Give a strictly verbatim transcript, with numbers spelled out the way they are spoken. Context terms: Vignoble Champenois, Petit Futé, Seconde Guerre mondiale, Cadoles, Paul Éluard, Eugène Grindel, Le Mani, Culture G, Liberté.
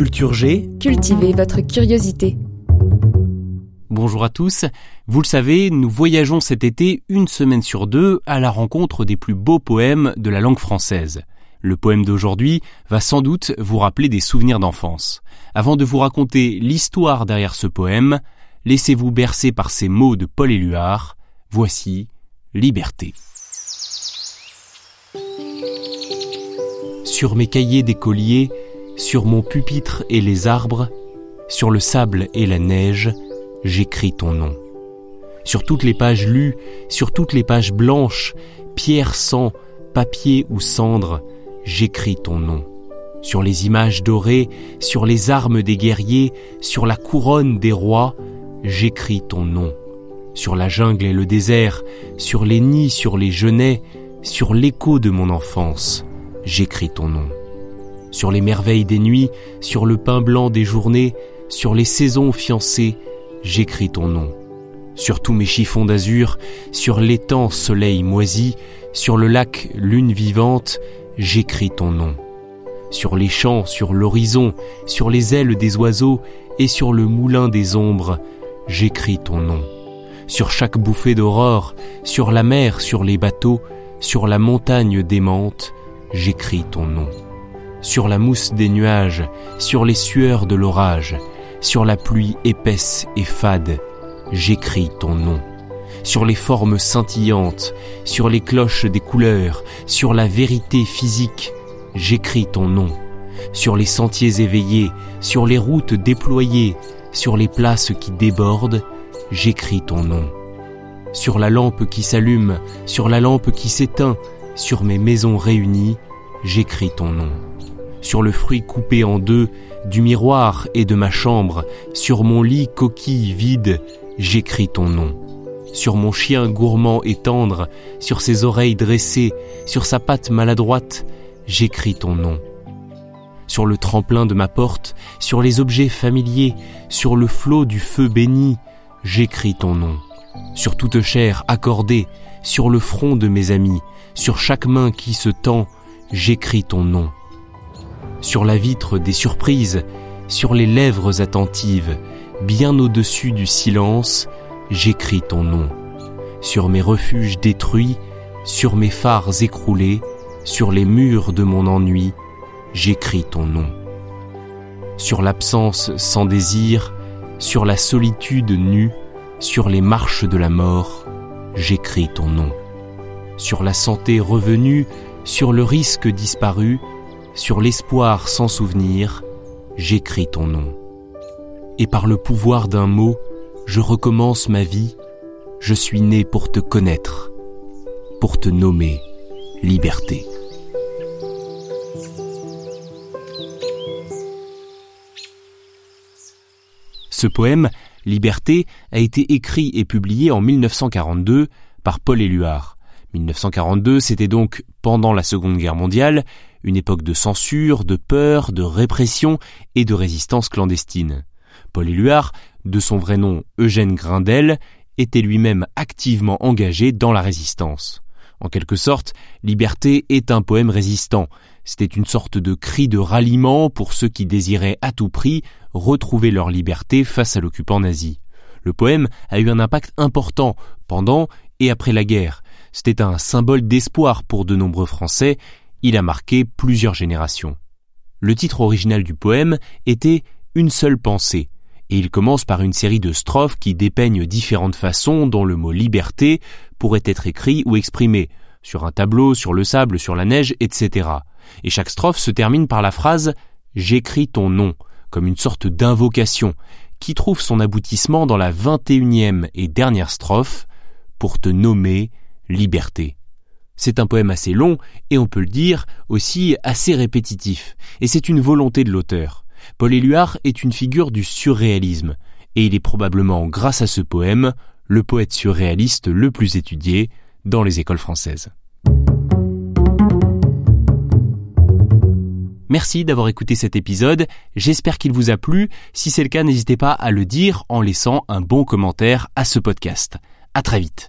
Culture G. Cultivez votre curiosité. Bonjour à tous. Vous le savez, nous voyageons cet été une semaine sur deux à la rencontre des plus beaux poèmes de la langue française. Le poème d'aujourd'hui va sans doute vous rappeler des souvenirs d'enfance. Avant de vous raconter l'histoire derrière ce poème, laissez-vous bercer par ces mots de Paul Éluard. Voici Liberté. Sur mes cahiers d'écolier, sur mon pupitre et les arbres, sur le sable et la neige, j'écris ton nom. Sur toutes les pages lues, sur toutes les pages blanches, pierre, sang, papier ou cendre, j'écris ton nom. Sur les images dorées, sur les armes des guerriers, sur la couronne des rois, j'écris ton nom. Sur la jungle et le désert, sur les nids, sur les genêts, sur l'écho de mon enfance, j'écris ton nom. Sur les merveilles des nuits, sur le pain blanc des journées, sur les saisons fiancées, j'écris ton nom. Sur tous mes chiffons d'azur, sur l'étang soleil moisi, sur le lac lune vivante, j'écris ton nom. Sur les champs, sur l'horizon, sur les ailes des oiseaux et sur le moulin des ombres, j'écris ton nom. Sur chaque bouffée d'aurore, sur la mer, sur les bateaux, sur la montagne démente, j'écris ton nom. Sur la mousse des nuages, sur les sueurs de l'orage, sur la pluie épaisse et fade, j'écris ton nom. Sur les formes scintillantes, sur les cloches des couleurs, sur la vérité physique, j'écris ton nom. Sur les sentiers éveillés, sur les routes déployées, sur les places qui débordent, j'écris ton nom. Sur la lampe qui s'allume, sur la lampe qui s'éteint, sur mes maisons réunies, j'écris ton nom. Sur le fruit coupé en deux, du miroir et de ma chambre, sur mon lit coquille vide, j'écris ton nom. Sur mon chien gourmand et tendre, sur ses oreilles dressées, sur sa patte maladroite, j'écris ton nom. Sur le tremplin de ma porte, sur les objets familiers, sur le flot du feu béni, j'écris ton nom. Sur toute chair accordée, sur le front de mes amis, sur chaque main qui se tend, j'écris ton nom. Sur la vitre des surprises, sur les lèvres attentives, bien au-dessus du silence, j'écris ton nom. Sur mes refuges détruits, sur mes phares écroulés, sur les murs de mon ennui, j'écris ton nom. Sur l'absence sans désir, sur la solitude nue, sur les marches de la mort, j'écris ton nom. Sur la santé revenue, sur le risque disparu, sur l'espoir sans souvenir, j'écris ton nom. Et par le pouvoir d'un mot, je recommence ma vie. Je suis né pour te connaître, pour te nommer Liberté. Ce poème, Liberté, a été écrit et publié en mille neuf cent quarante-deux par Paul Éluard. mille neuf cent quarante-deux, c'était donc pendant la Seconde Guerre mondiale, une époque de censure, de peur, de répression et de résistance clandestine. Paul Éluard, de son vrai nom Eugène Grindel, était lui-même activement engagé dans la résistance. En quelque sorte, Liberté est un poème résistant. C'était une sorte de cri de ralliement pour ceux qui désiraient à tout prix retrouver leur liberté face à l'occupant nazi. Le poème a eu un impact important pendant et après la guerre. C'était un symbole d'espoir pour de nombreux Français. Il a marqué plusieurs générations. Le titre original du poème était « Une seule pensée » et il commence par une série de strophes qui dépeignent différentes façons dont le mot « liberté » pourrait être écrit ou exprimé, sur un tableau, sur le sable, sur la neige, et cetera. Et chaque strophe se termine par la phrase « J'écris ton nom » comme une sorte d'invocation qui trouve son aboutissement dans la vingt et unième et dernière strophe « Pour te nommer Liberté ». C'est un poème assez long et on peut le dire aussi assez répétitif. Et c'est une volonté de l'auteur. Paul Éluard est une figure du surréalisme et il est probablement, grâce à ce poème, le poète surréaliste le plus étudié dans les écoles françaises. Merci d'avoir écouté cet épisode, j'espère qu'il vous a plu. Si c'est le cas, n'hésitez pas à le dire en laissant un bon commentaire à ce podcast. À très vite.